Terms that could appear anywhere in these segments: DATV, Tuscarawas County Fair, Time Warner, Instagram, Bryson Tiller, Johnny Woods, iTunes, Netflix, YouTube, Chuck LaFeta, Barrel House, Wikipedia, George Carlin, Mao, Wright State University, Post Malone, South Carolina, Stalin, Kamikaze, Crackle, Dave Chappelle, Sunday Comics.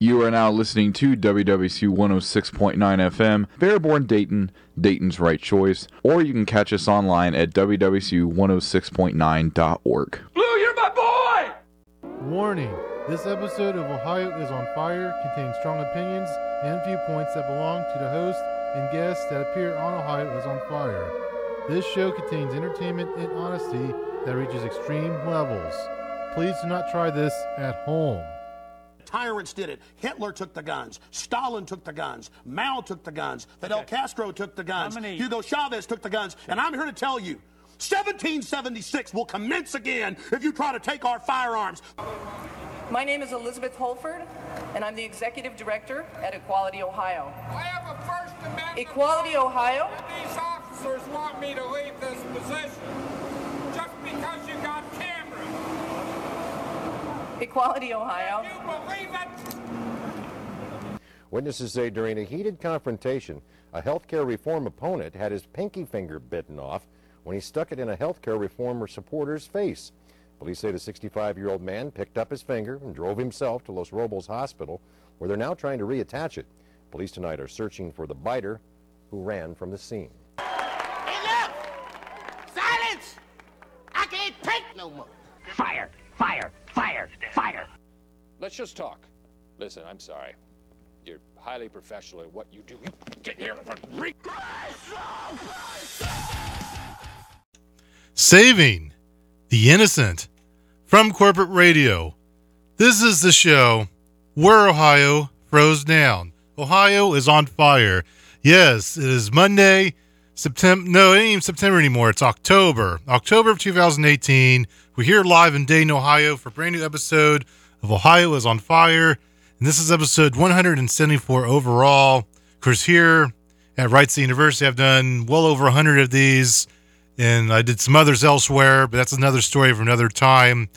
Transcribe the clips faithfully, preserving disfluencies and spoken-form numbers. You are now listening to W W S U one oh six point nine F M, Fairborn, Dayton, Dayton's right choice, or you can catch us online at W W S U one oh six point nine dot org. Blue, you're my boy! Warning, this episode of Ohio is on Fire contains strong opinions and viewpoints that belong to the host and guests that appear on Ohio is on Fire. This show contains entertainment and honesty that reaches extreme levels. Please do not try this at home. Tyrants did it. Hitler took the guns. Stalin took the guns. Mao took the guns. Fidel okay. Castro took the guns. Hugo Chavez took the guns. And I'm here to tell you, seventeen seventy-six will commence again if you try to take our firearms. My name is Elizabeth Holford, and I'm the executive director at Equality Ohio. I have a First Amendment. Equality Ohio. These officers want me to leave this position just because you got cameras. Equality, Ohio. Can you believe it? Witnesses say during a heated confrontation, a healthcare reform opponent had his pinky finger bitten off when he stuck it in a healthcare reformer supporter's face. Police say the sixty-five-year-old man picked up his finger and drove himself to Los Robles Hospital, where they're now trying to reattach it. Police tonight are searching for the biter who ran from the scene. Hey, look! Silence! I can't take no more. Fire! Fire! Fire! Fire! Let's just talk. Listen, I'm sorry. You're highly professional at what you do. You get here and re- Saving the Innocent from Corporate Radio. This is the show where Ohio froze down. Ohio is on fire. Yes, it is Monday, September. No, it ain't even September anymore. It's October. October of two thousand eighteen. We're here live in Dayton, Ohio for a brand new episode of Ohio is on Fire. And this is episode one hundred seventy-four overall. Of course, here at Wright State University, I've done well over one hundred of these. And I did some others elsewhere, but that's another story for another time.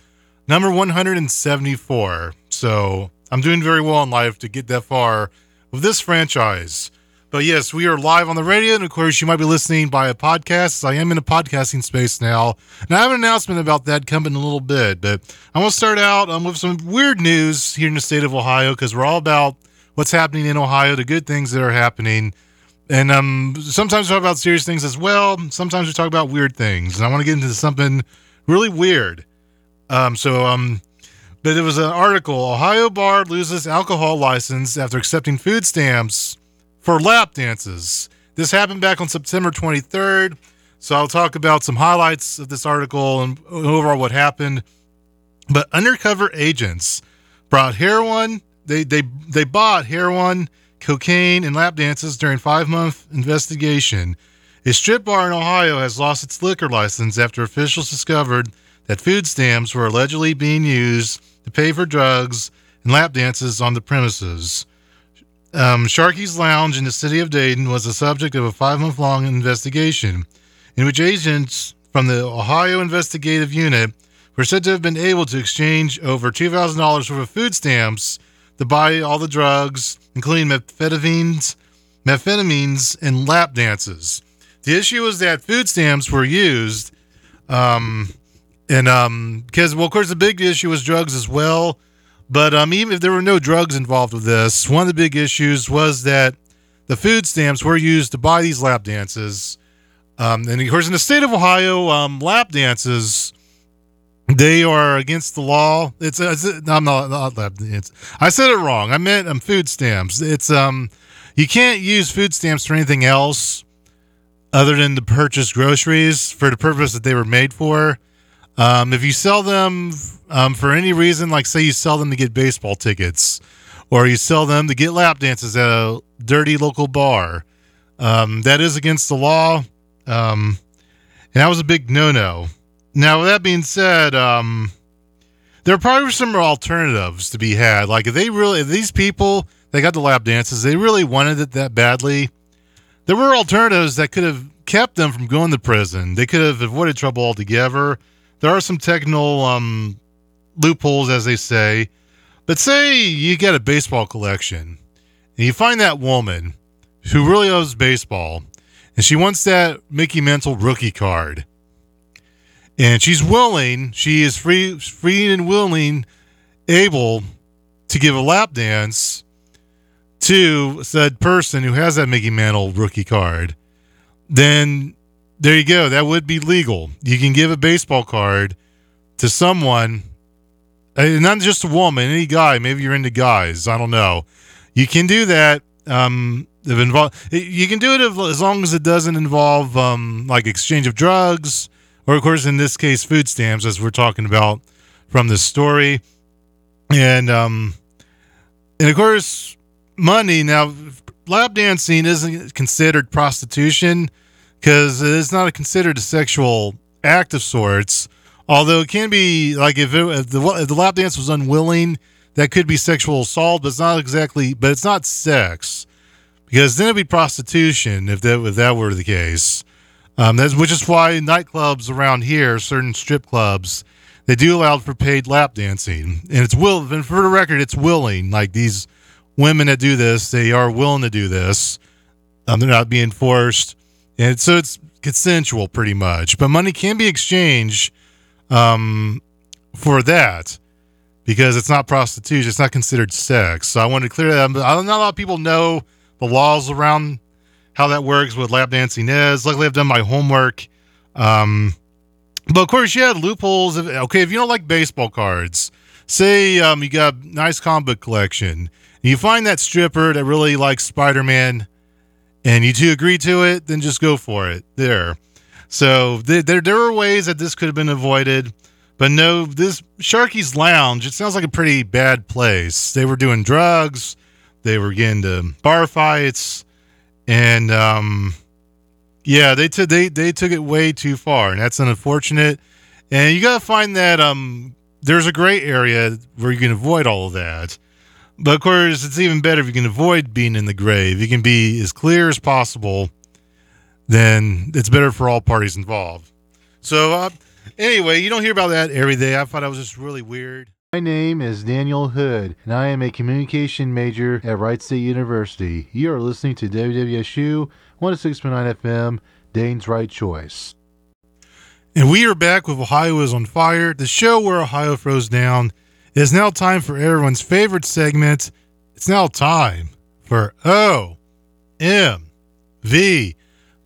Number one hundred seventy-four. So I'm doing very well in life to get that far with this franchise. But yes, we are live on the radio, and of course, you might be listening by a podcast. I am in a podcasting space now, and I have an announcement about that coming in a little bit. But I want to start out um, with some weird news here in the state of Ohio, because we're all about what's happening in Ohio, the good things that are happening. And um, sometimes we talk about serious things as well. Sometimes we talk about weird things, and I want to get into something really weird. Um, so, um, but it was an article, Ohio Bar Loses Alcohol License After Accepting Food Stamps for lap dances. This happened back on September twenty-third, so I'll talk about some highlights of this article and overall what happened. But undercover agents brought heroin, they they they bought heroin, cocaine, and lap dances during five-month investigation. A strip bar in Ohio has lost its liquor license after officials discovered that food stamps were allegedly being used to pay for drugs and lap dances on the premises. Um, Sharkey's Lounge in the city of Dayton was the subject of a five-month-long investigation in which agents from the Ohio Investigative Unit were said to have been able to exchange over two thousand dollars worth of food stamps to buy all the drugs, including methamphetamines, methamphetamines and lap dances. The issue was that food stamps were used, um, and um, because, well, of course, the big issue was drugs as well. But um, even if there were no drugs involved with this, one of the big issues was that the food stamps were used to buy these lap dances. Um, and, of course, in the state of Ohio, um, lap dances, they are against the law. It's, it's I'm not, not lap dances. I said it wrong. I meant um, food stamps. It's um, you can't use food stamps for anything else other than to purchase groceries for the purpose that they were made for. Um, if you sell them um, for any reason, like say you sell them to get baseball tickets, or you sell them to get lap dances at a dirty local bar, um, that is against the law, um, and that was a big no-no. Now, with that being said, um, there are probably some alternatives to be had. Like if they really, if these people that got the lap dances, they really wanted it that badly, there were alternatives that could have kept them from going to prison. They could have avoided trouble altogether. There are some technical um, loopholes, as they say. But say you get a baseball collection, and you find that woman who really loves baseball, and she wants that Mickey Mantle rookie card. And she's willing, she is free, free and willing, able to give a lap dance to said person who has that Mickey Mantle rookie card, then there you go. That would be legal. You can give a baseball card to someone, not just a woman, any guy. Maybe you're into guys. I don't know. You can do that. Um, involved, you can do it as long as it doesn't involve um, like exchange of drugs or, of course, in this case, food stamps, as we're talking about from this story. And, um, and of course, money. Now, lap dancing isn't considered prostitution because it's not considered a sexual act of sorts. Although it can be, like, if, it, if, the, if the lap dance was unwilling, that could be sexual assault, but it's not exactly, but it's not sex, because then it'd be prostitution if that, if that were the case. Um, that's, which is why nightclubs around here, certain strip clubs, they do allow for paid lap dancing, and it's will. And for the record, it's willing. Like, these women that do this, they are willing to do this. Um, they're not being forced, and so it's consensual pretty much. But money can be exchanged um, for that, because it's not prostitution. It's not considered sex. So I wanted to clear that up. Not a lot of people know the laws around how that works, what lap dancing is. Luckily, I've done my homework. Um, but, of course, you had loopholes. If, okay, if you don't like baseball cards, say um, you got a nice comic book collection, you find that stripper that really likes Spider-Man, and you two agree to it, then just go for it there. So there there are ways that this could have been avoided. But no, this Sharkey's Lounge, it sounds like a pretty bad place. They were doing drugs. They were getting to bar fights. And, um, yeah, they, t- they, they took it way too far. And that's unfortunate. And you got to find that um, there's a gray area where you can avoid all of that. But, of course, it's even better if you can avoid being in the gray. If you can be as clear as possible, then it's better for all parties involved. So, uh, anyway, you don't hear about that every day. I thought that was just really weird. My name is Daniel Hood, and I am a communication major at Wright State University. You are listening to W W S U one oh six point nine F M, Dane's Right Choice. And we are back with Ohio is on Fire, the show where Ohio froze down. It is now time for everyone's favorite segment. It's now time for O M V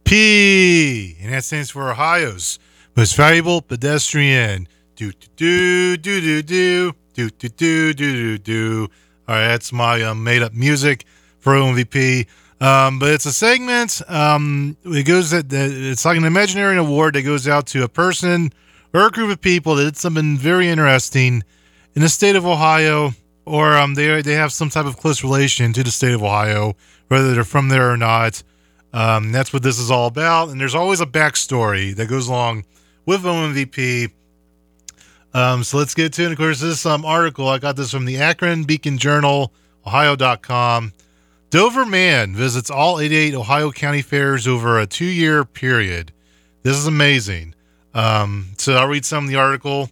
P, and that stands for Ohio's Most Valuable Pedestrian. Do do do do do do do do do do do. All right, that's my um, made-up music for O M V P. Um, but it's a segment. Um, it goes that it's like an imaginary award that goes out to a person or a group of people that did something very interesting in the state of Ohio, or um, they they have some type of close relation to the state of Ohio, whether they're from there or not. Um, that's what this is all about. And there's always a backstory that goes along with O M V P. Um, so let's get to it. And of course, this um, article, I got this from the Akron Beacon Journal, ohio dot com. Dover man visits all eighty-eight Ohio county fairs over a two-year period. This is amazing. Um, so I'll read some of the article.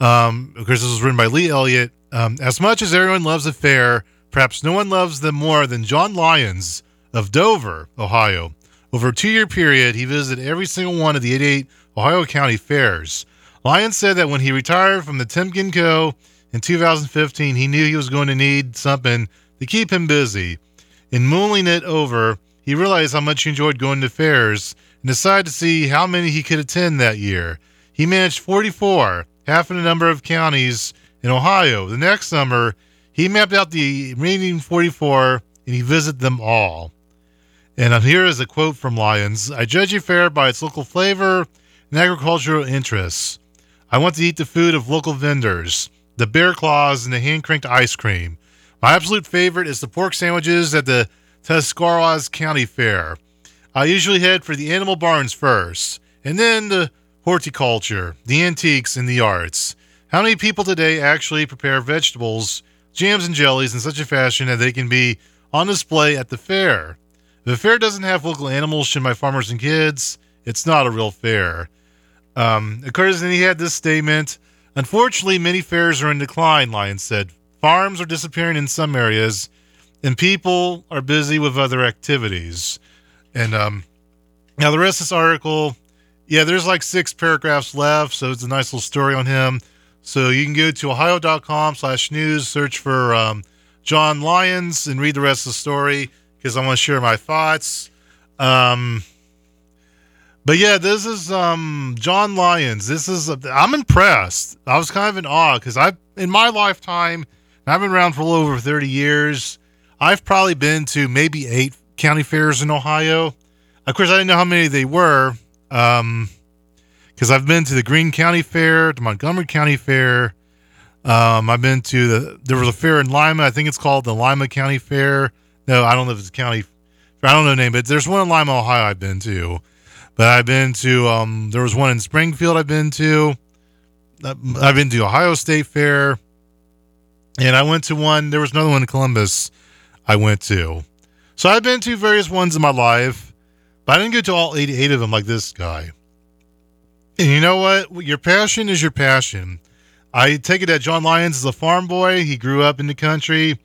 Um, of course, this was written by Lee Elliott. Um, as much as everyone loves a fair, perhaps no one loves them more than John Lyons of Dover, Ohio. Over a two-year period, he visited every single one of the eighty-eight Ohio county fairs. Lyons said that when he retired from the Timken Co. in two thousand fifteen, he knew he was going to need something to keep him busy. In mulling it over, he realized how much he enjoyed going to fairs and decided to see how many he could attend that year. He managed forty-four, half of the number of counties in Ohio. The next summer, he mapped out the remaining forty-four, and he visited them all. And here is a quote from Lyons. "I judge a fair by its local flavor and agricultural interests. I want to eat the food of local vendors, the bear claws, and the hand-cranked ice cream. My absolute favorite is the pork sandwiches at the Tuscarawas County Fair. I usually head for the animal barns first, and then the horticulture, the antiques, and the arts. How many people today actually prepare vegetables, jams, and jellies in such a fashion that they can be on display at the fair? If the fair doesn't have local animals from my farmers and kids, it's not a real fair." Um, of course, then he had this statement. "Unfortunately, many fairs are in decline," Lyons said. "Farms are disappearing in some areas, and people are busy with other activities." And um, now the rest of this article, yeah, there's like six paragraphs left, so it's a nice little story on him. So you can go to ohio dot com slash news, search for um, John Lyons, and read the rest of the story because I want to share my thoughts. Um, but yeah, this is um, John Lyons. This is a, I'm impressed. I was kind of in awe because I, in my lifetime, and I've been around for a little over thirty years. I've probably been to maybe eight county fairs in Ohio. Of course, I didn't know how many they were. Um, Because I've been to the Greene County Fair, the Montgomery County Fair. Um, I've been to the, there was a fair in Lima. I think it's called the Lima County Fair. No, I don't know if it's a county. I don't know the name, but there's one in Lima, Ohio I've been to. But I've been to, um, there was one in Springfield I've been to. I've been to Ohio State Fair. And I went to one, there was another one in Columbus I went to. So I've been to various ones in my life, but I didn't go to all eighty-eight of them like this guy. And you know what? Your passion is your passion. I take it that John Lyons is a farm boy. He grew up in the country.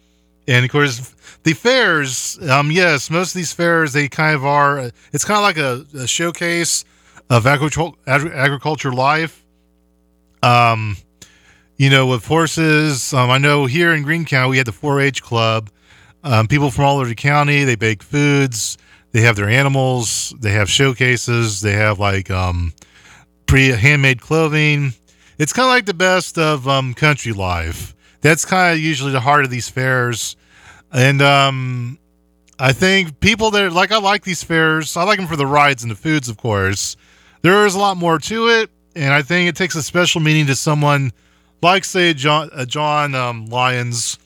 And, of course, the fairs, um, yes, most of these fairs, they kind of are, it's kind of like a, a showcase of agricultural agriculture life, um, you know, with horses. Um, I know here in Greene County, we had the four H club. Um, people from all over the county, they bake foods. They have their animals. They have showcases. They have, like, um, handmade clothing. It's kind of like the best of um, country life. That's kind of usually the heart of these fairs. And um, I think people that are, like, I like these fairs. I like them for the rides and the foods, of course. There is a lot more to it, and I think it takes a special meaning to someone like, say, John, uh, John um, Lyons.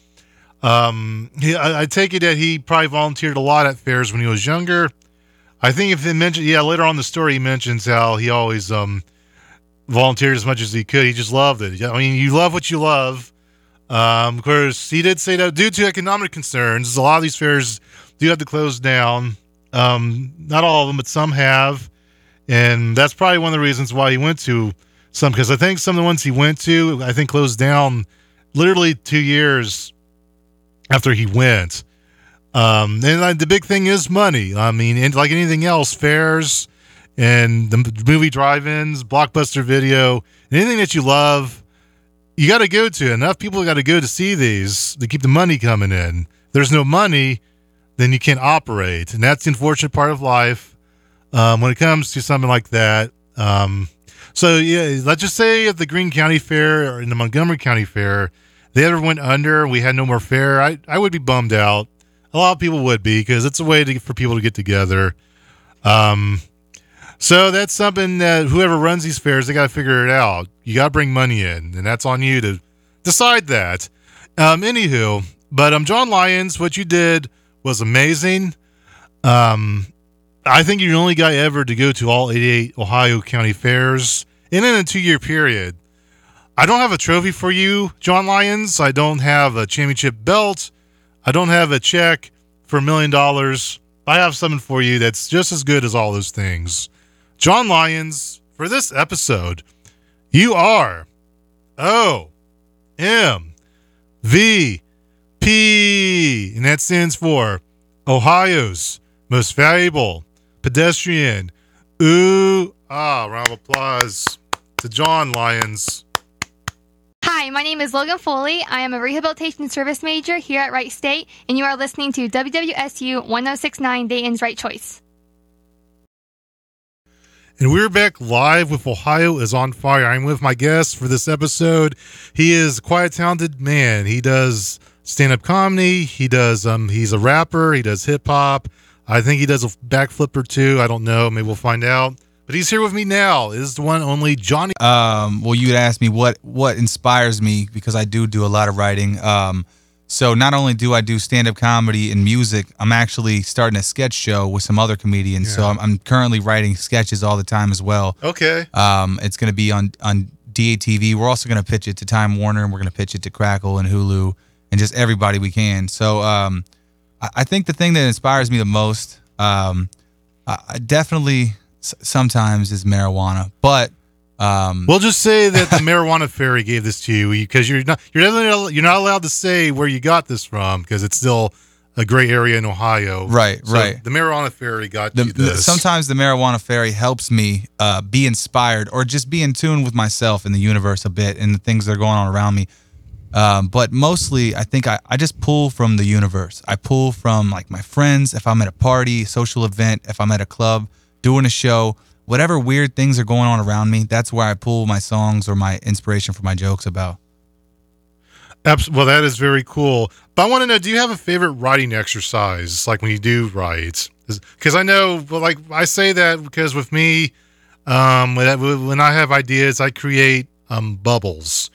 Um, he, I, I take it that he probably volunteered a lot at fairs when he was younger. I think if it mentioned, yeah, later on in the story, he mentions how he always um, volunteered as much as he could. He just loved it. I mean, you love what you love. Um, of course, he did say that due to economic concerns, a lot of these fairs do have to close down. Um, not all of them, but some have. And that's probably one of the reasons why he went to some, because I think some of the ones he went to, I think, closed down literally two years after he went. Um, and uh, the big thing is money. I mean, and like anything else, fairs and the movie drive-ins, Blockbuster Video, anything that you love, you got to go to. Enough people got to go to see these to keep the money coming in. If there's no money, then you can't operate. And that's the unfortunate part of life um, when it comes to something like that. Um, so, yeah, let's just say at the Greene County Fair or in the Montgomery County Fair, they ever went under, we had no more fair, I, I would be bummed out. A lot of people would be, because it's a way to, for people to get together. Um, so that's something that whoever runs these fairs, they got to figure it out. You got to bring money in, and that's on you to decide that. Um, anywho, but um, John Lyons, what you did was amazing. Um, I think you're the only guy ever to go to all eighty-eight Ohio County fairs in a two-year period. I don't have a trophy for you, John Lyons. I don't have a championship belt. I don't have a check for a million dollars. I have something for you that's just as good as all those things. John Lyons, for this episode, you are O M V P. And that stands for Ohio's Most Valuable Pedestrian. Ooh, ah, round of applause to John Lyons. Hi, my name is Logan Foley. I am a rehabilitation service major here at Wright State, and you are listening to W W S U one oh six point nine Dayton's Right Choice. And we're back live with Ohio is on Fire. I'm with my guest for this episode. He is quite a talented man. He does stand-up comedy. He does. Um, he's a rapper. He does hip-hop. I think he does a backflip or two. I don't know. Maybe we'll find out. But he's here with me now. Is the one only Johnny. Um, well, you would ask me what, what inspires me, because I do do a lot of writing. Um, so not only do I do stand-up comedy and music, I'm actually starting a sketch show with some other comedians. Yeah. So I'm, I'm currently writing sketches all the time as well. Okay. Um, it's going to be on, on D A T V. We're also going to pitch it to Time Warner, and we're going to pitch it to Crackle and Hulu and just everybody we can. So um, I, I think the thing that inspires me the most, um, I, I definitely... sometimes is marijuana, but um we'll just say that the marijuana fairy gave this to you, because you're not you're not you're not allowed to say where you got this from, because it's still a gray area in Ohio. Right, so right. The marijuana fairy got the, you this. Sometimes the marijuana fairy helps me uh, be inspired or just be in tune with myself and the universe a bit and the things that are going on around me. Um, but mostly, I think I, I just pull from the universe. I pull from like my friends, if I'm at a party, social event, if I'm at a club, doing a show, whatever weird things are going on around me, that's where I pull my songs or my inspiration for my jokes about. Well, that is very cool. But I want to know, do you have a favorite writing exercise, like when you do write? Because I know, like, I say that because with me, um, when, I, when I have ideas, I create um, bubbles.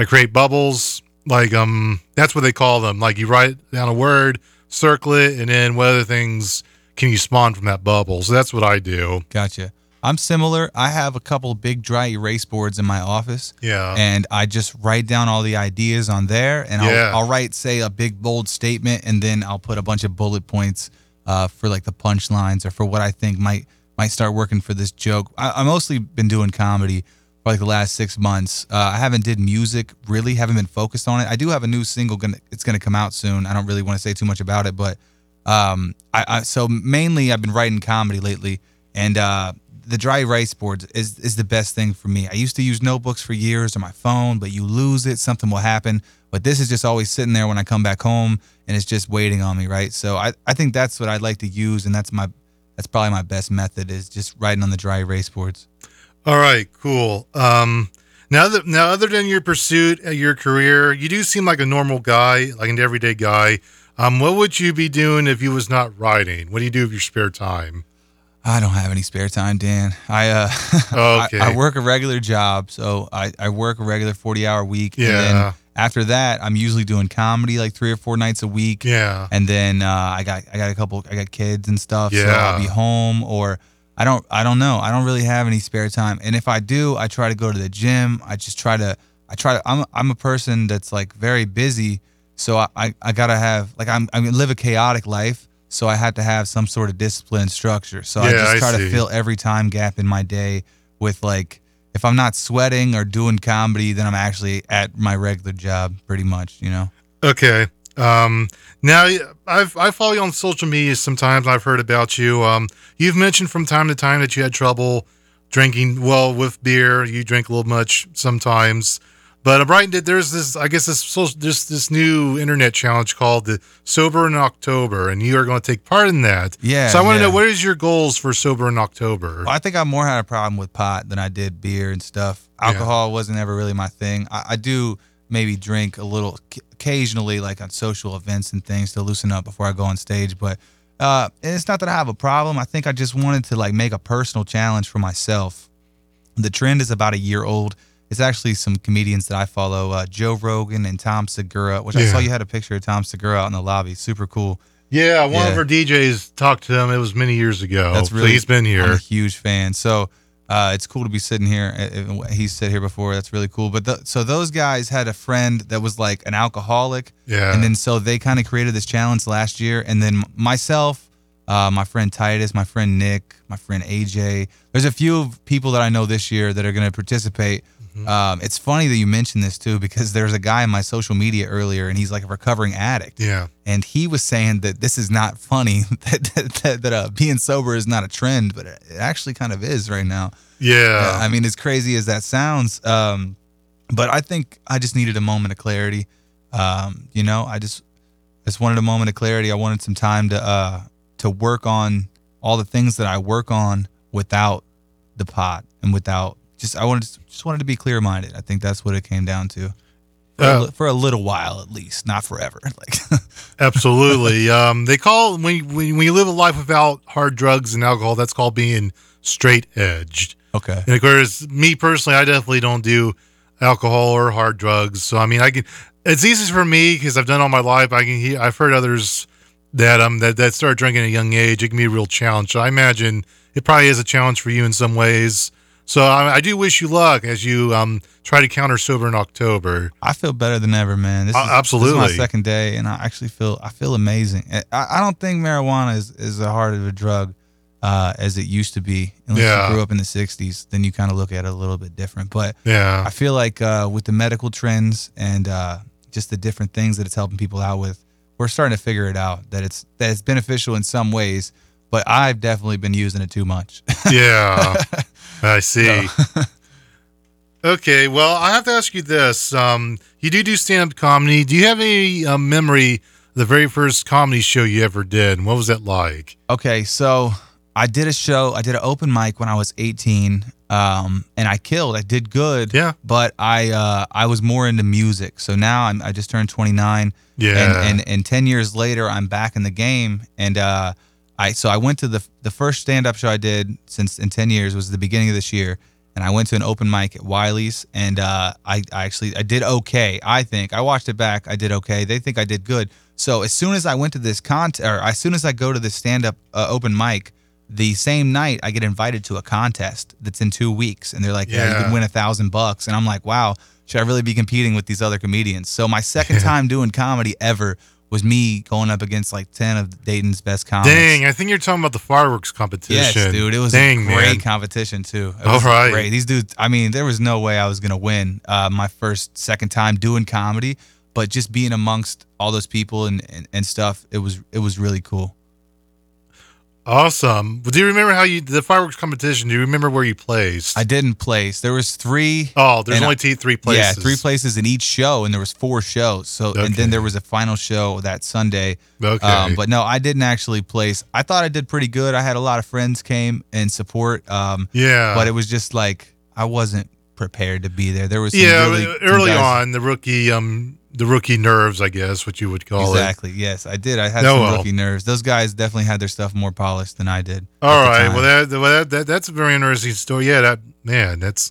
I create bubbles, like, um, that's what they call them. Like, you write down a word, circle it, and then what other things can you spawn from that bubble? So that's what I do. Gotcha. I'm similar. I have a couple big dry erase boards in my office. Yeah. And I just write down all the ideas on there, and yeah. I'll, I'll write, say, a big, bold statement, and then I'll put a bunch of bullet points uh, for, like, the punchlines or for what I think might might start working for this joke. I, I mostly been doing comedy for, like, the last six months. Uh, I haven't did music, really. Haven't been focused on it. I do have a new single. Gonna, it's going to come out soon. I don't really want to say too much about it, but um, I, I so mainly I've been writing comedy lately, and uh the dry erase boards is, is the best thing for me. I used to use notebooks for years or my phone, but you lose it, something will happen. But this is just always sitting there when I come back home, and it's just waiting on me, right? So I, I think that's what I'd like to use, and that's my that's probably my best method, is just writing on the dry erase boards. All right, cool. Um, now, that, now, other than your pursuit of your career, you do seem like a normal guy, like an everyday guy. Um, what would you be doing if you was not writing? What do you do with your spare time? I don't have any spare time, Dan. I uh, okay. I, I work a regular job, so I, I work a regular forty-hour week. Yeah. And then after that, I'm usually doing comedy like three or four nights a week. Yeah. And then uh, I got I got a couple I got kids and stuff. Yeah. So I'll be home, or I don't I don't know. I don't really have any spare time. And if I do, I try to go to the gym. I just try to I try to I'm I'm a person that's like very busy, so I I, I gotta have like I'm I live a chaotic life. So I had to have some sort of discipline structure. So yeah, I just try I to fill every time gap in my day with, like, if I'm not sweating or doing comedy, then I'm actually at my regular job pretty much, you know? Okay. Um, now, I've, I follow you on social media sometimes. I've heard about you. Um, you've mentioned from time to time that you had trouble drinking, well, with beer. You drink a little much sometimes. But Brian, there's this, I guess, this this this new internet challenge called the Sober in October, and you are going to take part in that. Yeah. So I want yeah. to know, what is your goals for Sober in October? Well, I think I more had a problem with pot than I did beer and stuff. Alcohol yeah. wasn't ever really my thing. I, I do maybe drink a little occasionally, like on social events and things, to loosen up before I go on stage. But uh, it's not that I have a problem. I think I just wanted to like make a personal challenge for myself. The trend is about a year old. It's actually some comedians that I follow, uh, Joe Rogan and Tom Segura, which yeah. I saw you had a picture of Tom Segura out in the lobby. Super cool. Yeah, one yeah. of our D Js talked to him. It was many years ago. That's really, so he's been here. I'm a huge fan. So uh, it's cool to be sitting here. He's sat here before. That's really cool. But the, so those guys had a friend that was like an alcoholic. Yeah. And then so they kind of created this challenge last year. And then myself, Uh, my friend Titus, my friend Nick, my friend A J. There's a few people that I know this year that are going to participate. Mm-hmm. Um, it's funny that you mentioned this too, because there's a guy on my social media earlier, and he's like a recovering addict. Yeah. And he was saying that this is not funny, that that, that, that uh, being sober is not a trend, but it actually kind of is right now. Yeah. Uh, I mean, as crazy as that sounds, um, but I think I just needed a moment of clarity. Um, you know, I just just wanted a moment of clarity. I wanted some time to. Uh, to work on all the things that I work on without the pot and without just, I wanted to, just wanted to be clear minded. I think that's what it came down to for, uh, a, for a little while, at least, not forever. Like absolutely. Um, they call, when, when, when you live a life without hard drugs and alcohol, that's called being straight edged. Okay. And of course, me personally, I definitely don't do alcohol or hard drugs. So, I mean, I can, it's easy for me because I've done all my life. I can hear, I've heard others that um that, that start drinking at a young age. It can be a real challenge. So I imagine it probably is a challenge for you in some ways. So I, I do wish you luck as you um try to counter Sober in October. I feel better than ever, man. This is, uh, absolutely. This is my second day, and I actually feel I feel amazing. I, I don't think marijuana is as hard of a drug uh, as it used to be. Unless yeah. you grew up in the sixties, then you kind of look at it a little bit different. But yeah. I feel like uh, with the medical trends and uh, just the different things that it's helping people out with, we're starting to figure it out that it's that it's beneficial in some ways, but I've definitely been using it too much. Yeah, I see. So. Okay, well, I have to ask you this. Um, you do do stand-up comedy. Do you have any uh, memory of the very first comedy show you ever did? And what was that like? Okay, so I did a show. I did an open mic when I was eighteen, um, and I killed. I did good. Yeah. But I uh, I was more into music. So now I'm, I just turned twenty-nine. Yeah. And, and, and ten years later, I'm back in the game. And uh, I so I went to the, the first stand-up show I did since in ten years was the beginning of this year. And I went to an open mic at Wiley's, and uh, I, I actually I did okay. I think I watched it back. I did okay. They think I did good. So as soon as I went to this contest, or as soon as I go to this stand-up uh, open mic, the same night I get invited to a contest that's in two weeks, and they're like, "Yeah, yeah you can win a thousand bucks." And I'm like, "Wow, should I really be competing with these other comedians?" So my second time doing comedy ever was me going up against like ten of Dayton's best comics. Dang, I think you're talking about the fireworks competition. Yes, dude, it was Dang, a great man. competition too. It was All right. Great. These dudes, I mean, there was no way I was going to win uh, my first, second time doing comedy, but just being amongst all those people and, and, and stuff, it was it was really cool. Awesome. Well, do you remember how you, the fireworks competition, do you remember where you placed? I didn't place. There was three. Oh, there's only two, three places. Yeah, three places in each show, and there was four shows. So, okay. And then there was a final show that Sunday. Okay. Um, but no, I didn't actually place. I thought I did pretty good. I had a lot of friends came and support. Um, yeah. But it was just like, I wasn't prepared to be there. There was some Yeah, really, early some guys, on, the rookie... Um, The rookie nerves, I guess, what you would call exactly. it. Exactly. Yes, I did. I had oh, some well. rookie nerves. Those guys definitely had their stuff more polished than I did. All right. Well, that, that that that's a very interesting story. Yeah, that man. That's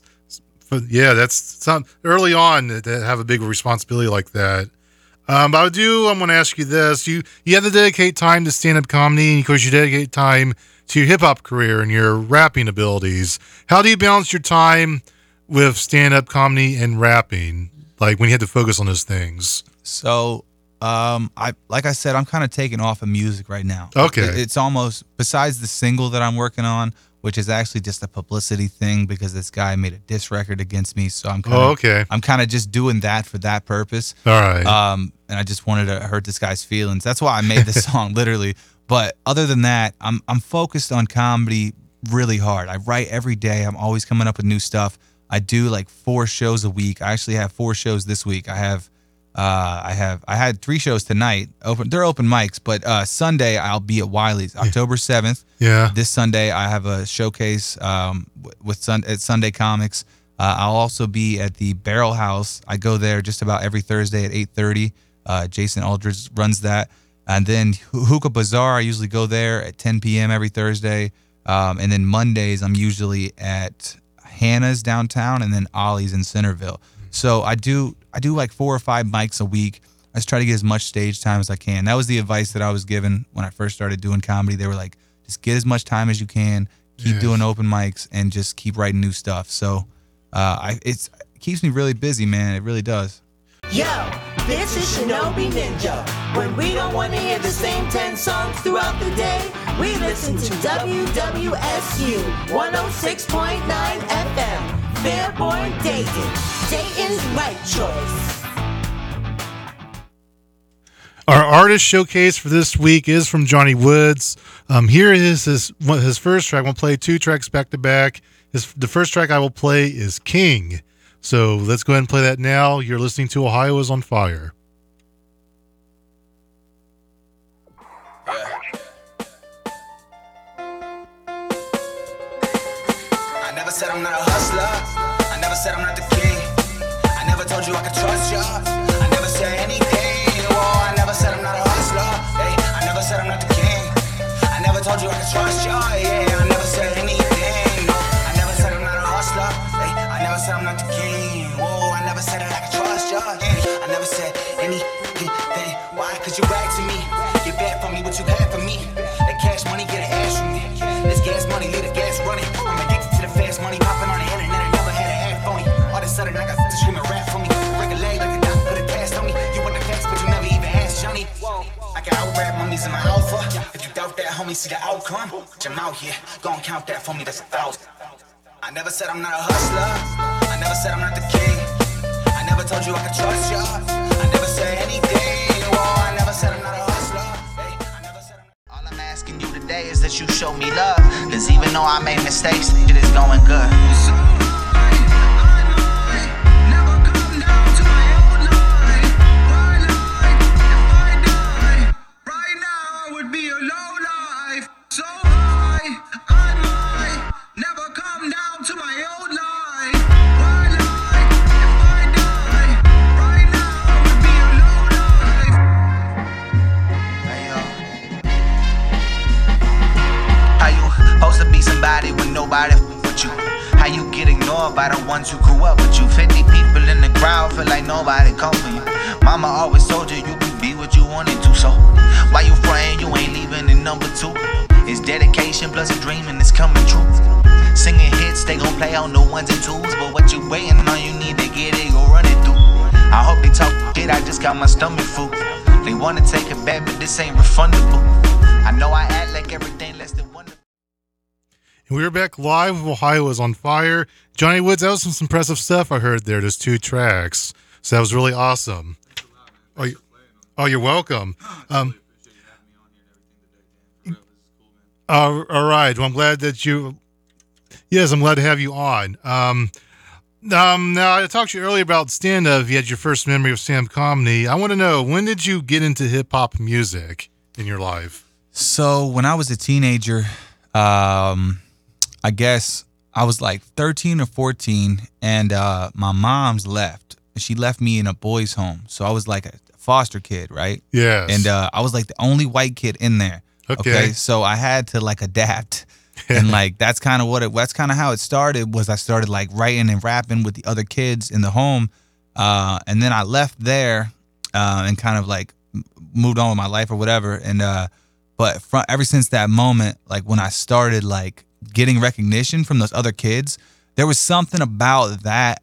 yeah. That's some early on to have a big responsibility like that. Um, but I do. I'm going to ask you this. You you have to dedicate time to stand up comedy, and of course, you dedicate time to your hip hop career and your rapping abilities. How do you balance your time with stand up comedy and rapping? Like when you had to focus on those things. So, um, I like I said, I'm kind of taking off of music right now. Okay, it, it's almost besides the single that I'm working on, which is actually just a publicity thing because this guy made a diss record against me. So I'm kind of, oh, okay. I'm kind of just doing that for that purpose. All right. Um, and I just wanted to hurt this guy's feelings. That's why I made this song, literally. But other than that, I'm I'm focused on comedy really hard. I write every day. I'm always coming up with new stuff. I do like four shows a week. I actually have four shows this week. I have, uh, I have, I had three shows tonight. Open, they're open mics, but uh, Sunday I'll be at Wiley's, October seventh. Yeah. This Sunday I have a showcase um, with Sun at Sunday Comics. Uh, I'll also be at the Barrel House. I go there just about every Thursday at eight thirty. Uh, Jason Aldridge runs that, and then Hookah Bazaar. I usually go there at ten p.m. every Thursday, um, and then Mondays I'm usually at Hannah's downtown, and then Ollie's in Centerville. So I do I do like four or five mics a week. I just try to get as much stage time as I can. That was the advice that I was given when I first started doing comedy. They were like, just get as much time as you can, keep yes. doing open mics, and just keep writing new stuff. So uh, I, it's, it keeps me really busy, man. It really does. Yo, this is Shinobi Ninja. When we don't want to hear the same ten songs throughout the day, we listen to W W S U one oh six point nine F M, Fairborn, Dayton. Dayton's right choice. Our artist showcase for this week is from Johnny Woods. Um, here is his, his first track. We'll play two tracks back to back. His, the first track I will play is King. So let's go ahead and play that now. You're listening to Ohio is on Fire. I never said I'm not a hustler. I never said I'm not the king. I never told you I could trust ya. I never said anything. Oh, I never said I'm not a hustler. Hey, I never said I'm not the king. I never told you I could trust ya. Yeah, I never said anything. No, I never said I'm not a hustler. I never said I'm not the king. Whoa, I never said that I could trust y'all. I never said anything. Why? Cause you back to me. Get back for me what you had for me. That cash money, get an ass from me. This gas money, leave the gas running. I'm addicted to the fast money. Popping on the internet, I never had a ad for me. All of a sudden, I got to scream a rap for me. Break a leg like a doc put a cast on me. You want the facts, but you never even asked Johnny. I can out-rap mummies in my alpha. If you doubt that, homie, see the outcome. I'm out here. Gon' count that for me, that's a thousand. I never said I'm not a hustler. I never said I'm not the king. I never told you I could trust ya. I never said anything. Oh, I never said I'm not a hustler. today is that you show me love, cause even though I made mistakes, it is going good. By the ones who grew up with you, fifty people in the crowd feel like nobody come for you. Mama always told you you could be what you wanted to, so why you frontin'? You ain't leaving in number two. It's dedication plus a dream and it's coming true. Singing hits, they gon' play on the ones and twos, but what you waiting on, you need to get it, go run it through. I hope they talk shit, I just got my stomach full. They wanna take it back, but this ain't refundable. I know I act like everything less than wonderful. We were back live with Ohio is on Fire. Johnny Woods, that was some impressive stuff I heard there, just two tracks. So that was really awesome. Oh, you, oh you're welcome. Um, uh, all right. Well, I'm glad that you... Yes, I'm glad to have you on. Um, um, now, I talked to you earlier about stand-up. You had your first memory of stand-up comedy. I want to know, when did you get into hip-hop music in your life? So, when I was a teenager... Um, I guess I was like thirteen or fourteen and uh, my mom's left. She left me in a boys' home. So I was like a foster kid, right? Yes. And uh, I was like the only white kid in there. Okay. okay? So I had to like adapt. And like that's kind of what it that's kind of how it started was I started like writing and rapping with the other kids in the home. Uh, and then I left there uh, and kind of like moved on with my life or whatever. And uh But from, ever since that moment, like when I started like getting recognition from those other kids, there was something about that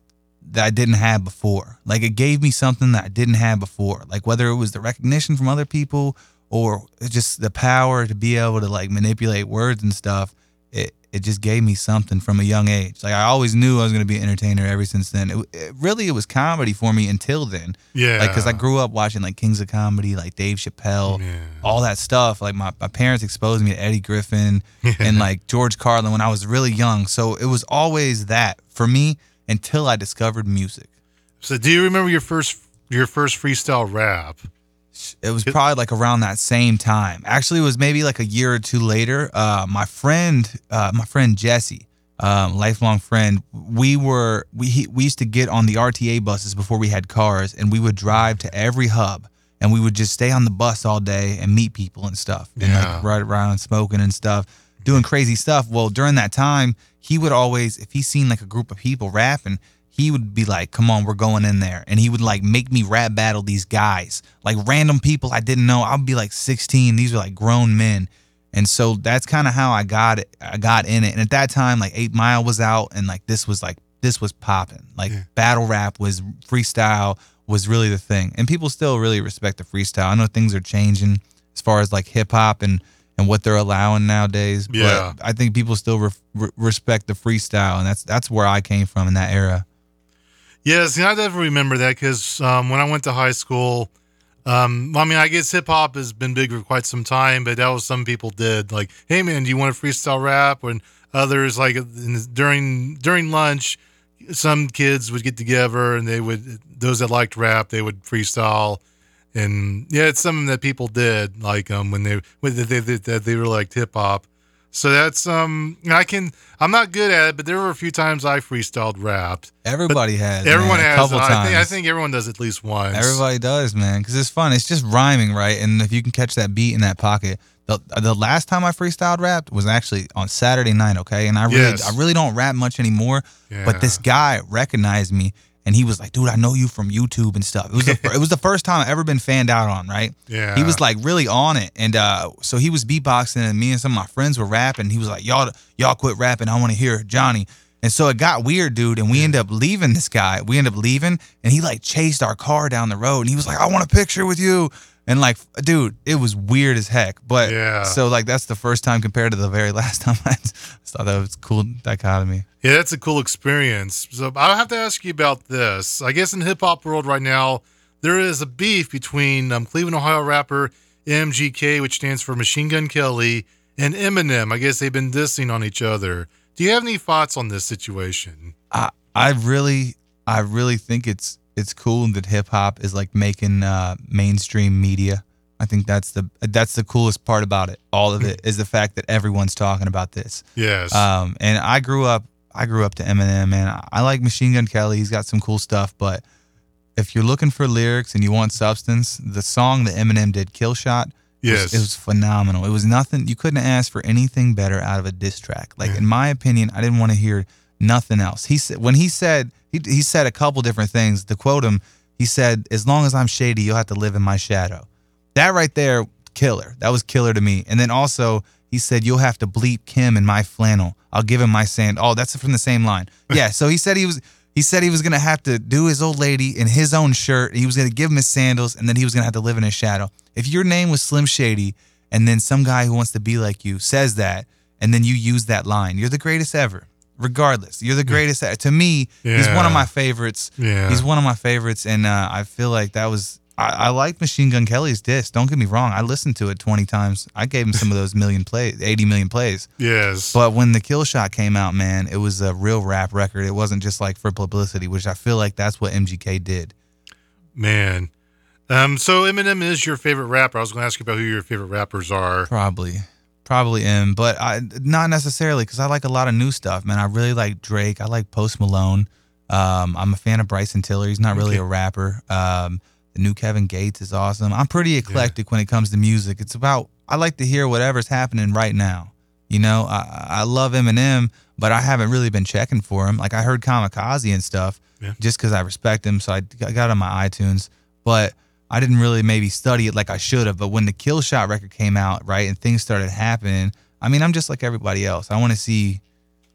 that I didn't have before. Like it gave me something that I didn't have before. Like whether it was the recognition from other people or just the power to be able to like manipulate words and stuff, it it just gave me something from a young age. Like I always knew I was going to be an entertainer ever since then. It, it really, it was comedy for me until then. Yeah. Like, cause I grew up watching like Kings of Comedy, like Dave Chappelle, yeah. all that stuff. Like my, my parents exposed me to Eddie Griffin and like George Carlin when I was really young. So it was always that for me until I discovered music. So do you remember your first, your first freestyle rap? It was probably like around that same time. Actually, it was maybe like a year or two later. Uh, my friend, uh, my friend Jesse, um, lifelong friend, we were we he, we used to get on the R T A buses before we had cars, and we would drive to every hub, and we would just stay on the bus all day and meet people and stuff, and yeah. like ride around smoking and stuff, doing crazy stuff. Well, during that time, he would always, if he seen like a group of people rapping, he would be like, come on, we're going in there. And he would like make me rap battle these guys, like random people I didn't know. I would be like sixteen. These were like grown men. And so that's kind of how I got it. I got in it. And at that time, like eight Mile was out and like this was like, this was popping. Like yeah. battle rap was freestyle was really the thing. And people still really respect the freestyle. I know things are changing as far as like hip hop and, and what they're allowing nowadays. Yeah. But I think people still re- re- respect the freestyle. And that's, that's where I came from in that era. Yes, I definitely remember that because um, when I went to high school, um, I mean, I guess hip-hop has been big for quite some time, but that was some people did. Like, hey, man, do you want to freestyle rap? And others, like, during during lunch, some kids would get together, and they would, those that liked rap, they would freestyle. And, yeah, it's something that people did, like, um, when they when they, they, they, they really liked hip-hop. So that's, um, I can, I'm not good at it, but there were a few times I freestyled rapped. Everybody has. Everyone man, has. A I, think, I think everyone does at least once. Everybody does, man, because it's fun. It's just rhyming, right? And if you can catch that beat in that pocket. The, the last time I freestyled rapped was actually on Saturday night, okay? And I really, yes. I really don't rap much anymore, yeah. but this guy recognized me. And he was like, dude, I know you from YouTube and stuff. It was the, it was the first time I ever been fanned out on, right? Yeah. He was like really on it. And uh, so he was beatboxing and me and some of my friends were rapping. He was like, y'all y'all quit rapping. I want to hear Johnny. And so it got weird, dude. And we yeah. ended up leaving this guy. We ended up leaving. And he like chased our car down the road. And he was like, I want a picture with you. And like, dude, it was weird as heck. But yeah. so like that's the first time compared to the very last time. I thought that was a cool dichotomy. Yeah, that's a cool experience. So I have to ask you about this. I guess in hip-hop world right now, there is a beef between um, Cleveland, Ohio rapper M G K, which stands for Machine Gun Kelly, and Eminem. I guess they've been dissing on each other. Do you have any thoughts on this situation? I I really I really think it's it's cool that hip hop is like making uh, mainstream media. I think that's the that's the coolest part about it. All of it is the fact that everyone's talking about this. Yes. Um. And I grew up I grew up to Eminem, man. I like Machine Gun Kelly. He's got some cool stuff, but if you're looking for lyrics and you want substance, the song that Eminem did, Kill Shot, yes, was, it was phenomenal. It was nothing, you couldn't ask for anything better out of a diss track. Like, yeah. in my opinion, I didn't want to hear nothing else. He said, when he said, he, he said a couple different things. To quote him, he said, "As long as I'm shady, you'll have to live in my shadow." That right there, killer. That was killer to me. And then also, he said, "You'll have to bleep Kim in my flannel. I'll give him my sand." Oh, that's from the same line. Yeah, so he said he was... He said he was going to have to do his old lady in his own shirt. He was going to give him his sandals, and then he was going to have to live in his shadow. If your name was Slim Shady, and then some guy who wants to be like you says that, and then you use that line, you're the greatest ever. Regardless, you're the greatest. Yeah. To me, yeah. he's one of my favorites. Yeah. He's one of my favorites, and uh, I feel like that was... I, I like Machine Gun Kelly's diss. Don't get me wrong. I listened to it twenty times. I gave him some of those million plays, eighty million plays. Yes. But when the Kill Shot came out, man, it was a real rap record. It wasn't just like for publicity, which I feel like that's what M G K did. Man. Um, so Eminem is your favorite rapper. I was going to ask you about who your favorite rappers are. Probably. Probably M, but I, not necessarily, because I like a lot of new stuff, man. I really like Drake. I like Post Malone. Um, I'm a fan of Bryson Tiller. He's not really okay. a rapper. Um New Kevin Gates is awesome. I'm pretty eclectic yeah. when it comes to music. It's about, I like to hear whatever's happening right now. You know, I, I love Eminem, but I haven't really been checking for him. Like, I heard Kamikaze and stuff yeah. just because I respect him, so I, I got on my iTunes. But I didn't really maybe study it like I should have. But when the Kill Shot record came out, right, and things started happening, I mean, I'm just like everybody else. I want to see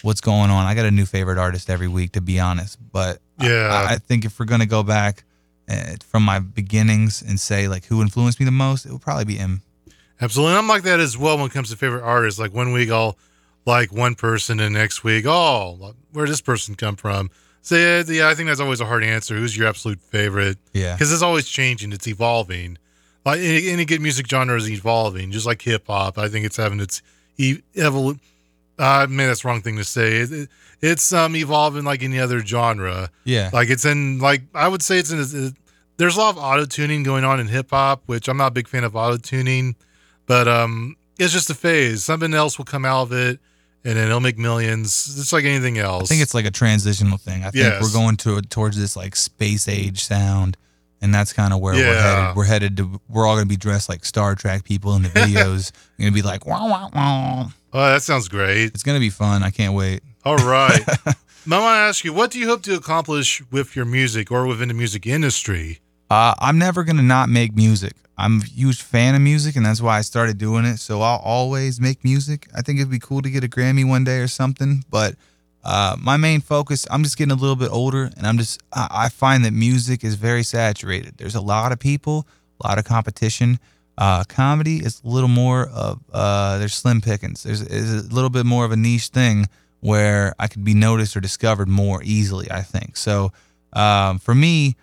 what's going on. I got a new favorite artist every week, to be honest. But yeah. I, I think if we're going to go back from my beginnings and say like who influenced me the most, it would probably be him. Absolutely. And I'm like that as well when it comes to favorite artists. Like one week I'll like one person, and next week, oh, where did this person come from? So yeah, yeah I think that's always a hard answer. Who's your absolute favorite? Yeah, because it's always changing. It's evolving. Like any, any good music genre is evolving, just like hip hop. I think it's having its e- evolution. I uh, mean, that's the wrong thing to say. It, it, it's um, evolving like any other genre. Yeah. Like it's in, like, I would say it's in, it, there's a lot of auto-tuning going on in hip-hop, which I'm not a big fan of auto-tuning, but um, it's just a phase. Something else will come out of it, and then it'll make millions. It's like anything else. I think it's like a transitional thing. I think yes. we're going to towards this like space-age sound, and that's kind of where yeah. we're headed. We're headed to, we're all going to be dressed like Star Trek people in the videos. We're going to be like, wah, wah, wah. Oh, that sounds great. It's going to be fun. I can't wait. All right. Now I want to ask you, what do you hope to accomplish with your music or within the music industry? Uh, I'm never going to not make music. I'm a huge fan of music, and that's why I started doing it. So I'll always make music. I think it'd be cool to get a Grammy one day or something. But uh, my main focus, I'm just getting a little bit older, and I'm just, I, I find that music is very saturated. There's a lot of people, a lot of competition. Uh, comedy is a little more of, uh, there's slim pickings. There's is a little bit more of a niche thing where I could be noticed or discovered more easily, I think. So, um, for me,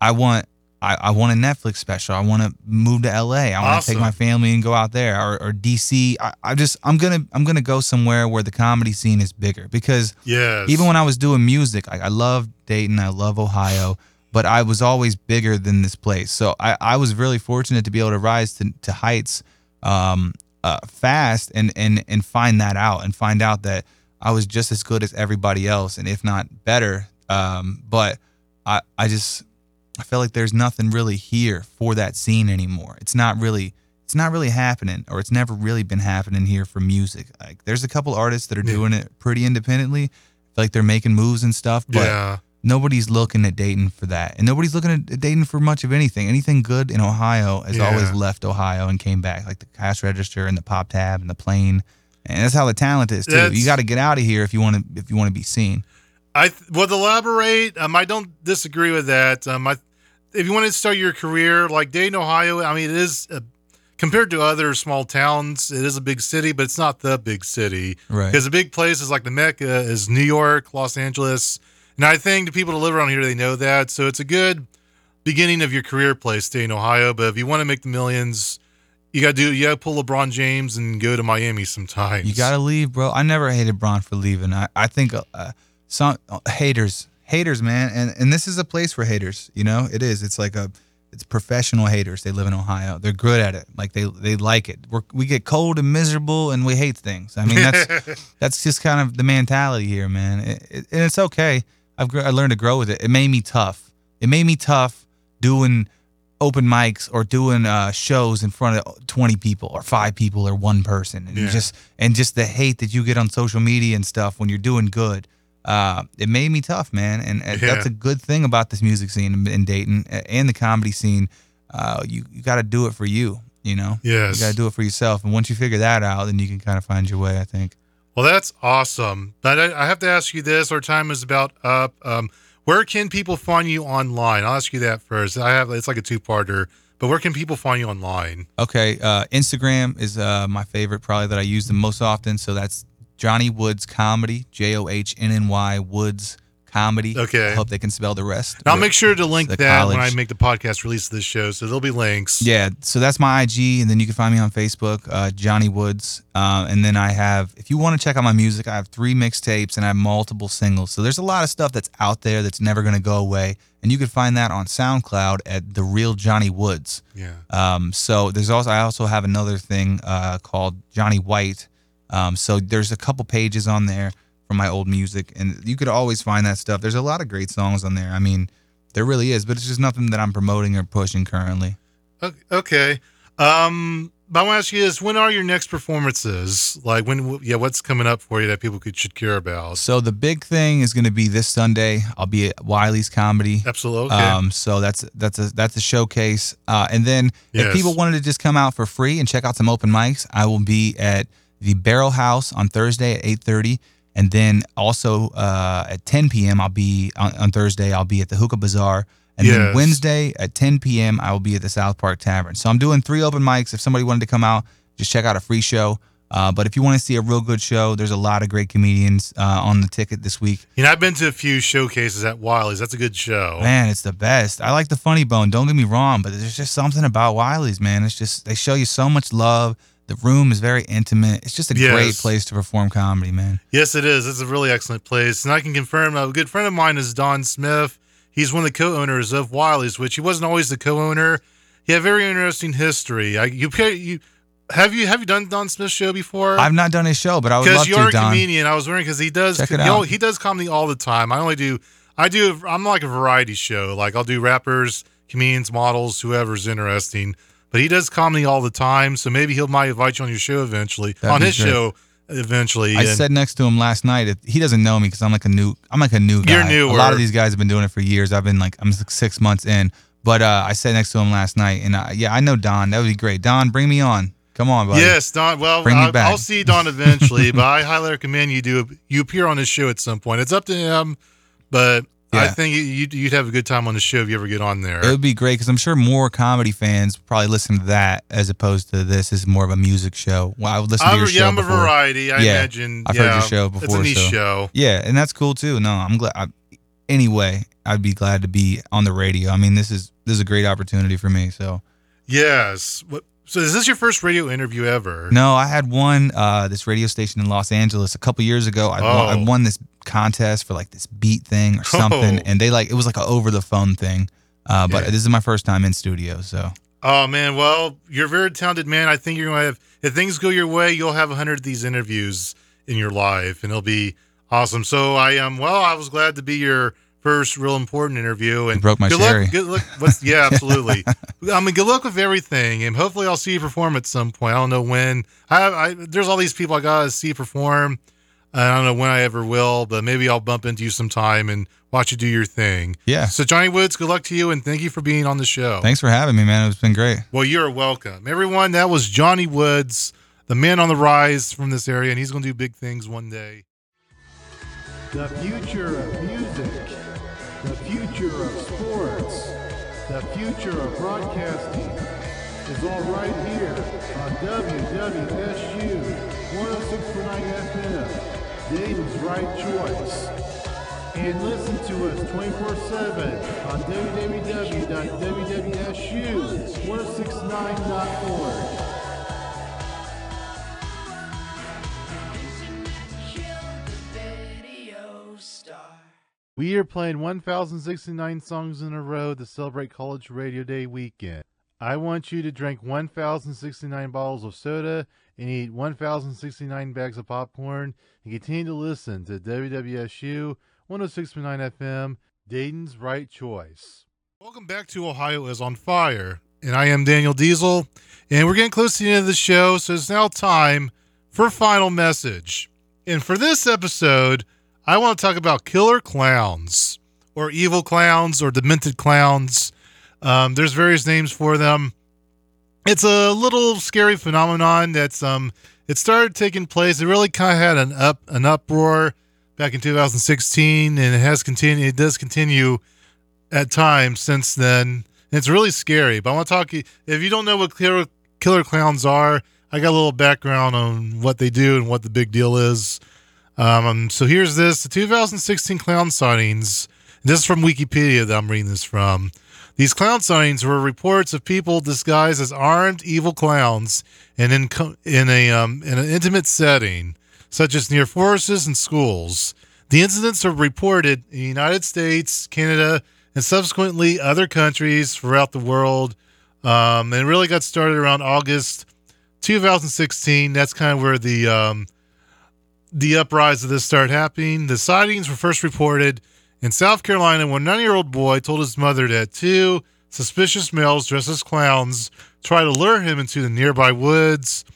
I want, I, I want a Netflix special. I want to move to L A. I want to awesome. take my family and go out there or, or D C. I, I just, I'm going to, I'm going to go somewhere where the comedy scene is bigger, because yes. even when I was doing music, I, I love Dayton. I love Ohio. But I was always bigger than this place. So I, I was really fortunate to be able to rise to, to heights um, uh, fast and, and, and find that out and find out that I was just as good as everybody else, and if not better. Um, but I, I just I feel like there's nothing really here for that scene anymore. It's not really it's not really happening, or it's never really been happening here for music. Like, there's a couple artists that are yeah. doing it pretty independently. I feel like they're making moves and stuff. But yeah. nobody's looking at Dayton for that. And nobody's looking at Dayton for much of anything. Anything good in Ohio has yeah. always left Ohio and came back, like the cash register and the pop tab and the plane. And that's how the talent is, too. That's, you got to get out of here if you want to if you want to be seen. I would elaborate. Um, I don't disagree with that. Um, I, if you want to start your career, like Dayton, Ohio, I mean, it is, a, compared to other small towns, it is a big city, but it's not the big city. Right. Because the big places like the Mecca is New York, Los Angeles. And I think the people that live around here, they know that. So it's a good beginning of your career place, stay in Ohio. But if you want to make the millions, You gotta do. You gotta pull LeBron James and go to Miami sometimes. You gotta leave, bro. I never hated Bron for leaving. I I think uh, some uh, haters, haters, man, and and this is a place for haters. You know, it is. It's like a, it's professional haters. They live in Ohio. They're good at it. Like they they like it. We we get cold and miserable, and we hate things. I mean, that's that's just kind of the mentality here, man. It, it, and it's okay. I've gr- I learned to grow with it. It made me tough. It made me tough doing open mics or doing uh, shows in front of twenty people or five people or one person, and yeah. just and just the hate that you get on social media and stuff when you're doing good. Uh, it made me tough, man, and uh, yeah. that's a good thing about this music scene in Dayton and the comedy scene. Uh, you you got to do it for you, you know. Yes, you got to do it for yourself, and once you figure that out, then you can kind of find your way, I think. Well, that's awesome. But I, I have to ask you this: our time is about up. Um, Where can people find you online? I'll ask you that first. I have it's like a two-parter, but where can people find you online? Okay, uh, Instagram is uh, my favorite, probably that I use the most often. So that's Johnny Woods Comedy, J O H N N Y Woods Comedy. Okay, I hope they can spell the rest. And I'll make sure to link that college. When I make the podcast release of this show, so there'll be links. Yeah, so that's my I G, and then you can find me on Facebook, uh, Johnny Woods, uh, and then I have. If you want to check out my music, I have three mixtapes and I have multiple singles. So there's a lot of stuff that's out there that's never going to go away, and you can find that on SoundCloud at The Real Johnny Woods. Yeah. Um. So there's also I also have another thing uh called Johnny White. Um. So there's a couple pages on there. My old music, and you could always find that stuff. There's a lot of great songs on there. I mean, there really is, but it's just nothing that I'm promoting or pushing currently. Okay. Um, but I want to ask you this: when are your next performances? Like, when? Yeah, what's coming up for you that people could should care about? So the big thing is going to be this Sunday. I'll be at Wiley's Comedy. Absolutely. Okay. Um, so that's that's a that's a showcase. Uh, and then yes. if people wanted to just come out for free and check out some open mics, I will be at the Barrel House on Thursday at eight thirty. And then also uh, at ten p.m., I'll be on, on Thursday, I'll be at the Hookah Bazaar. And yes. then Wednesday at ten p.m., I will be at the South Park Tavern. So I'm doing three open mics. If somebody wanted to come out, just check out a free show. Uh, but if you want to see a real good show, there's a lot of great comedians uh, on the ticket this week. You know, I've been to a few showcases at Wiley's. That's a good show. Man, it's the best. I like the Funny Bone. Don't get me wrong, but there's just something about Wiley's, man. It's just, they show you so much love. The room is very intimate. It's just a yes. great place to perform comedy, man. Yes, it is. It's a really excellent place. And I can confirm, a good friend of mine is Don Smith. He's one of the co-owners of Wiley's, which he wasn't always the co-owner. He had a very interesting history. I, you, you, have you have you done Don Smith's show before? I've not done his show, but I would love to, Don. Because you're a Don. Comedian. I was wondering, because he does Check it out. You know, he does comedy all the time. I only do, I do, I'm like a variety show. Like I'll do rappers, comedians, models, whoever's interesting. But he does comedy all the time, so maybe he'll might invite you on your show eventually. That'd on his great. Show eventually. I and sat next to him last night. He doesn't know me because I'm like a new. I'm like a new guy. You're newer. A lot of these guys have been doing it for years. I've been like I'm six months in. But uh, I sat next to him last night, and I, yeah, I know Don. That would be great. Don, bring me on. Come on, buddy. Yes, Don. Well, bring I, me back. I'll see Don eventually, but I highly recommend you do. You appear on his show at some point. It's up to him, but. Yeah. I think you'd, you'd have a good time on the show if you ever get on there. It would be great because I'm sure more comedy fans probably listen to that as opposed to this is more of a music show. Well, I would listen I'm, to your yeah, show I'm before. I'm a variety. I yeah, imagine. I've yeah, heard your show before. It's a niche so. Show. Yeah, and that's cool too. No, I'm glad. I, anyway, I'd be glad to be on the radio. I mean, this is this is a great opportunity for me. So, yes. What, so is this your first radio interview ever? No, I had one uh, this radio station in Los Angeles a couple years ago. I, oh. won, I won this. Contest for like this beat thing or something oh. and they like it was like an over the phone thing uh but yeah. this is my first time in studio so oh man well you're a very talented man. I think you're gonna have if things go your way you'll have a hundred of these interviews in your life and it'll be awesome. So I am um, well I was glad to be your first real important interview and you broke my good sherry. Luck, good luck what's, yeah absolutely I mean good luck with everything and hopefully I'll see you perform at some point. I don't know when I, I there's all these people I gotta see perform. I don't know when I ever will, but maybe I'll bump into you sometime and watch you do your thing. Yeah. So, Johnny Woods, good luck to you, and thank you for being on the show. Thanks for having me, man. It's been great. Well, you're welcome. Everyone, that was Johnny Woods, the man on the rise from this area, and he's going to do big things one day. The future of music, the future of sports, the future of broadcasting is all right here on W W S U one oh six point nine F M. Dayton's right choice. And listen to us twenty-four seven on w w w dot w w s u one oh six nine dot org. We are playing one thousand sixty-nine songs in a row to celebrate College Radio Day weekend. I want you to drink one thousand sixty-nine bottles of soda and eat one thousand sixty-nine bags of popcorn and continue to listen to W W S U one oh six point nine F M, Dayton's Right Choice. Welcome back to Ohio is on Fire, and I am Daniel Diesel, and we're getting close to the end of the show, so it's now time for Final Message. And for this episode, I want to talk about killer clowns, or evil clowns, or demented clowns. Um, there's various names for them. It's a little scary phenomenon that's um, it started taking place. It really kind of had an up an uproar back in two thousand sixteen, and it has continued. It does continue at times since then. And it's really scary. But I want to talk. If you don't know what killer killer clowns are, I got a little background on what they do and what the big deal is. Um, so here's this, the two thousand sixteen clown sightings. This is from Wikipedia that I'm reading this from. These clown sightings were reports of people disguised as armed evil clowns and in in a um, in an intimate setting, such as near forests and schools. The incidents are reported in the United States, Canada, and subsequently other countries throughout the world. Um, and it really got started around August two thousand sixteen. That's kind of where the um, the uprise of this started happening. The sightings were first reported in South Carolina when a nine-year-old boy told his mother that two suspicious males dressed as clowns tried to lure him into the nearby woods.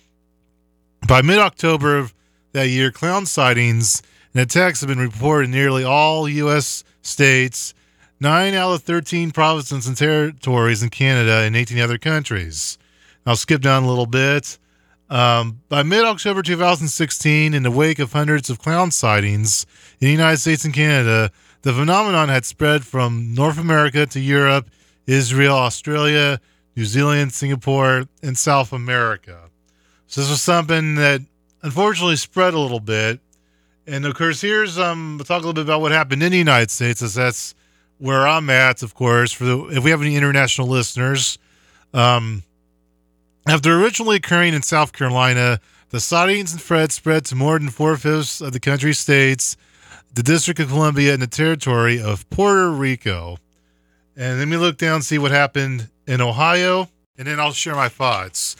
By mid-October of that year, clown sightings and attacks have been reported in nearly all U S states, nine out of thirteen provinces and territories in Canada, and eighteen other countries. I'll skip down a little bit. Um, by mid-October two thousand sixteen, in the wake of hundreds of clown sightings in the United States and Canada, the phenomenon had spread from North America to Europe, Israel, Australia, New Zealand, Singapore, and South America. So this was something that unfortunately spread a little bit. And of course, here's, um, we'll talk a little bit about what happened in the United States, as that's where I'm at, of course, for the, if we have any international listeners. um, After originally occurring in South Carolina, the sightings and threat spread to more than four-fifths of the country's states, the District of Columbia, and the territory of Puerto Rico. And let me look down and see what happened in Ohio, and then I'll share my thoughts.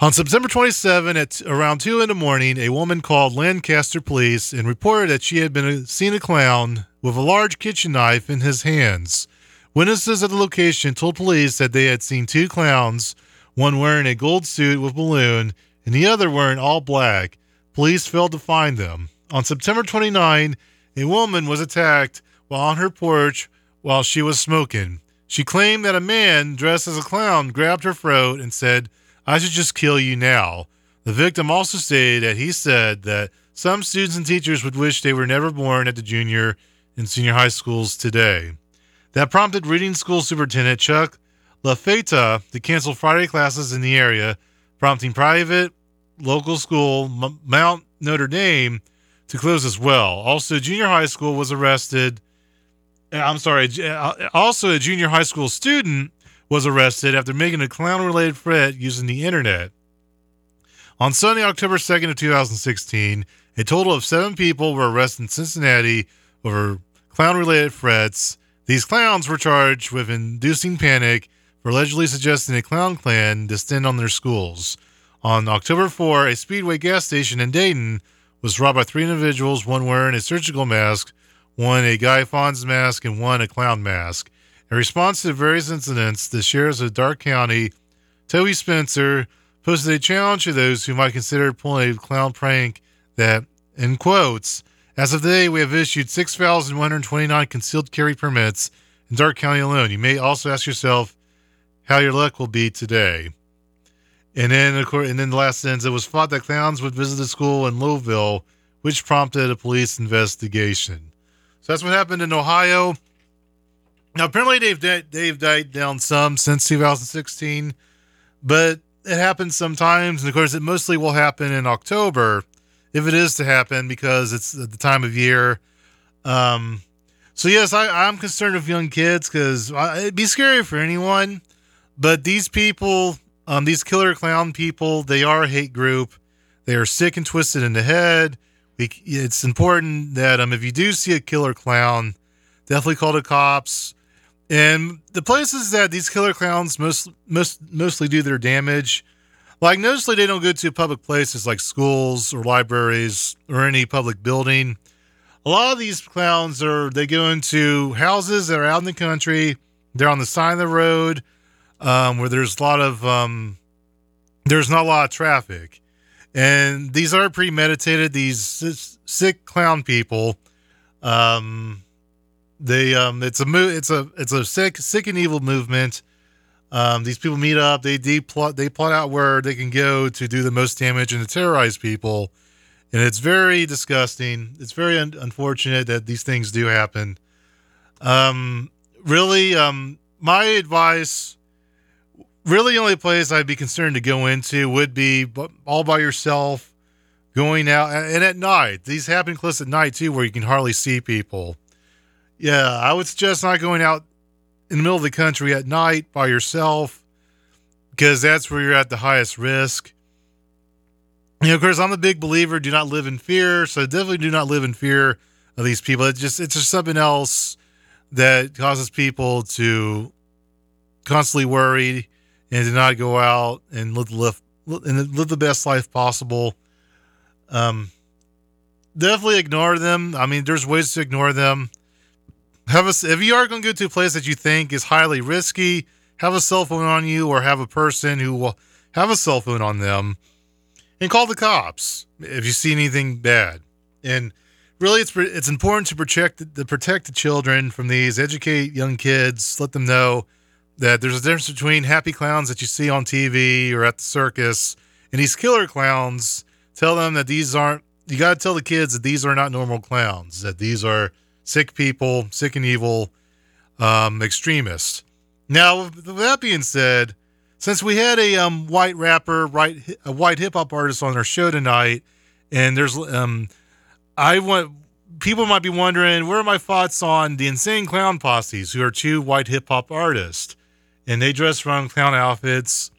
On September twenty-seventh, at around two in the morning, a woman called Lancaster Police and reported that she had been seen a clown with a large kitchen knife in his hands. Witnesses at the location told police that they had seen two clowns, one wearing a gold suit with balloon, and the other wearing all black. Police failed to find them. On September twenty-ninth, a woman was attacked while on her porch while she was smoking. She claimed that a man dressed as a clown grabbed her throat and said, "I should just kill you now." The victim also stated that he said that some students and teachers would wish they were never born at the junior and senior high schools today. That prompted Reading School Superintendent Chuck LaFeta to cancel Friday classes in the area, prompting private local school M- Mount Notre Dame to close as well. Also, junior high school was arrested. I'm sorry. Also, a junior high school student was arrested after making a clown-related threat using the internet. On Sunday, October second of two thousand sixteen, a total of seven people were arrested in Cincinnati over clown-related threats. These clowns were charged with inducing panic for allegedly suggesting a clown clan descend on their schools. On October fourth, a Speedway gas station in Dayton was robbed by three individuals, one wearing a surgical mask, one a Guy Fawkes mask, and one a clown mask. In response to the various incidents, the sheriffs of Dark County, Toby Spencer, posted a challenge to those who might consider pulling a clown prank that, in quotes, "As of today, we have issued six thousand one hundred twenty-nine concealed carry permits in Dark County alone. You may also ask yourself how your luck will be today." And then, of course, and then the last sentence, it was thought that clowns would visit the school in Louisville, which prompted a police investigation. So that's what happened in Ohio. Now, apparently they've, di- they've died down some since two thousand sixteen, but it happens sometimes. And of course, it mostly will happen in October if it is to happen, because it's the time of year. Um, so yes, I, I'm concerned with young kids, because it'd be scary for anyone. But these people, um, these killer clown people, they are a hate group. They are sick and twisted in the head. It's important that um, if you do see a killer clown, definitely call the cops. And the places that these killer clowns most, most mostly do their damage, like mostly they don't go to public places like schools or libraries or any public building. A lot of these clowns are, they go into houses that are out in the country. They're on the side of the road, um, where there's a lot of, um, there's not a lot of traffic. And these are premeditated, these sick clown people. Um, they, um, it's a move, it's a, it's a sick, sick and evil movement. Um, these people meet up, they de plot, they plot out where they can go to do the most damage and to terrorize people. And it's very disgusting. It's very un- unfortunate that these things do happen. Um, really, um, my advice, really only place I'd be concerned to go into would be all by yourself, going out, and at night. These happen close at night, too, where you can hardly see people. Yeah, I would suggest not going out in the middle of the country at night by yourself, because that's where you're at the highest risk. You know, of course, I'm a big believer, do not live in fear. So definitely do not live in fear of these people. It's just, it's just something else that causes people to constantly worry and to not go out and live, live, and live the best life possible. Um, definitely ignore them. I mean, there's ways to ignore them. Have a, if you are going to go to a place that you think is highly risky, have a cell phone on you or have a person who will have a cell phone on them. And call the cops if you see anything bad. And really, it's it's important to protect the, to protect the children from these. Educate young kids. Let them know that there's a difference between happy clowns that you see on T V or at the circus and these killer clowns. Tell them that these aren't. You got to tell the kids that these are not normal clowns. That these are sick people, sick and evil um, extremists. Now, with that being said. Since we had a um, white rapper, right, a white hip hop artist on our show tonight, and there's, um, I want people might be wondering where are my thoughts on the Insane Clown Posse, who are two white hip hop artists, and they dress around clown outfits.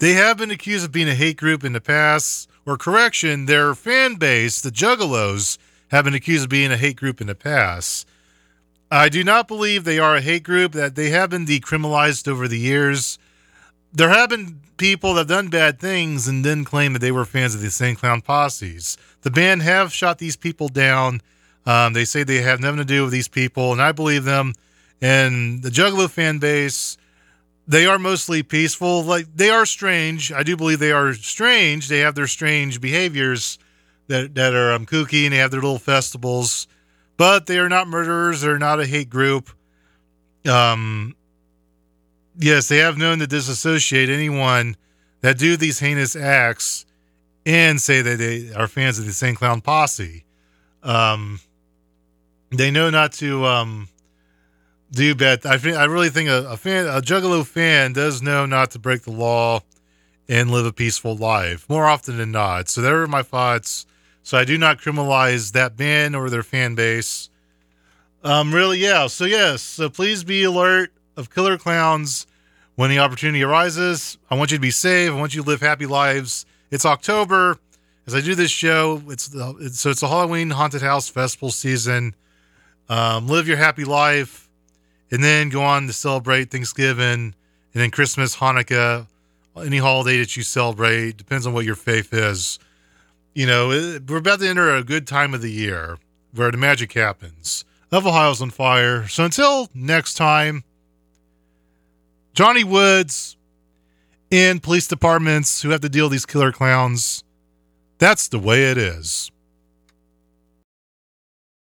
They have been accused of being a hate group in the past, or correction, their fan base, the Juggalos, have been accused of being a hate group in the past. I do not believe they are a hate group. That they have been decriminalized over the years. There have been people that have done bad things and then claim that they were fans of the Insane Clown Posse. The band have shot these people down. Um, they say they have nothing to do with these people, and I believe them. And the Juggalo fan base, they are mostly peaceful. Like they are strange. I do believe they are strange. They have their strange behaviors that that are um, kooky, and they have their little festivals. But they are not murderers. They're not a hate group. Um. Yes, they have known to disassociate anyone that do these heinous acts and say that they are fans of the Insane Clown Posse. Um, they know not to um, do bad. I I really think a, a fan, a Juggalo fan, does know not to break the law and live a peaceful life more often than not. So there are my thoughts. So I do not criminalize that band or their fan base. Um, really, yeah. So yes. So please be alert of killer clowns when the opportunity arises. I want you to be safe. I want you to live happy lives. It's October. As I do this show, it's the, it's, so it's the Halloween Haunted House Festival season. Um, live your happy life and then go on to celebrate Thanksgiving and then Christmas, Hanukkah, any holiday that you celebrate. Depends on what your faith is. You know, it, we're about to enter a good time of the year where the magic happens. Love Ohio's on fire. So until next time, Johnny Woods and police departments who have to deal with these killer clowns, that's the way it is.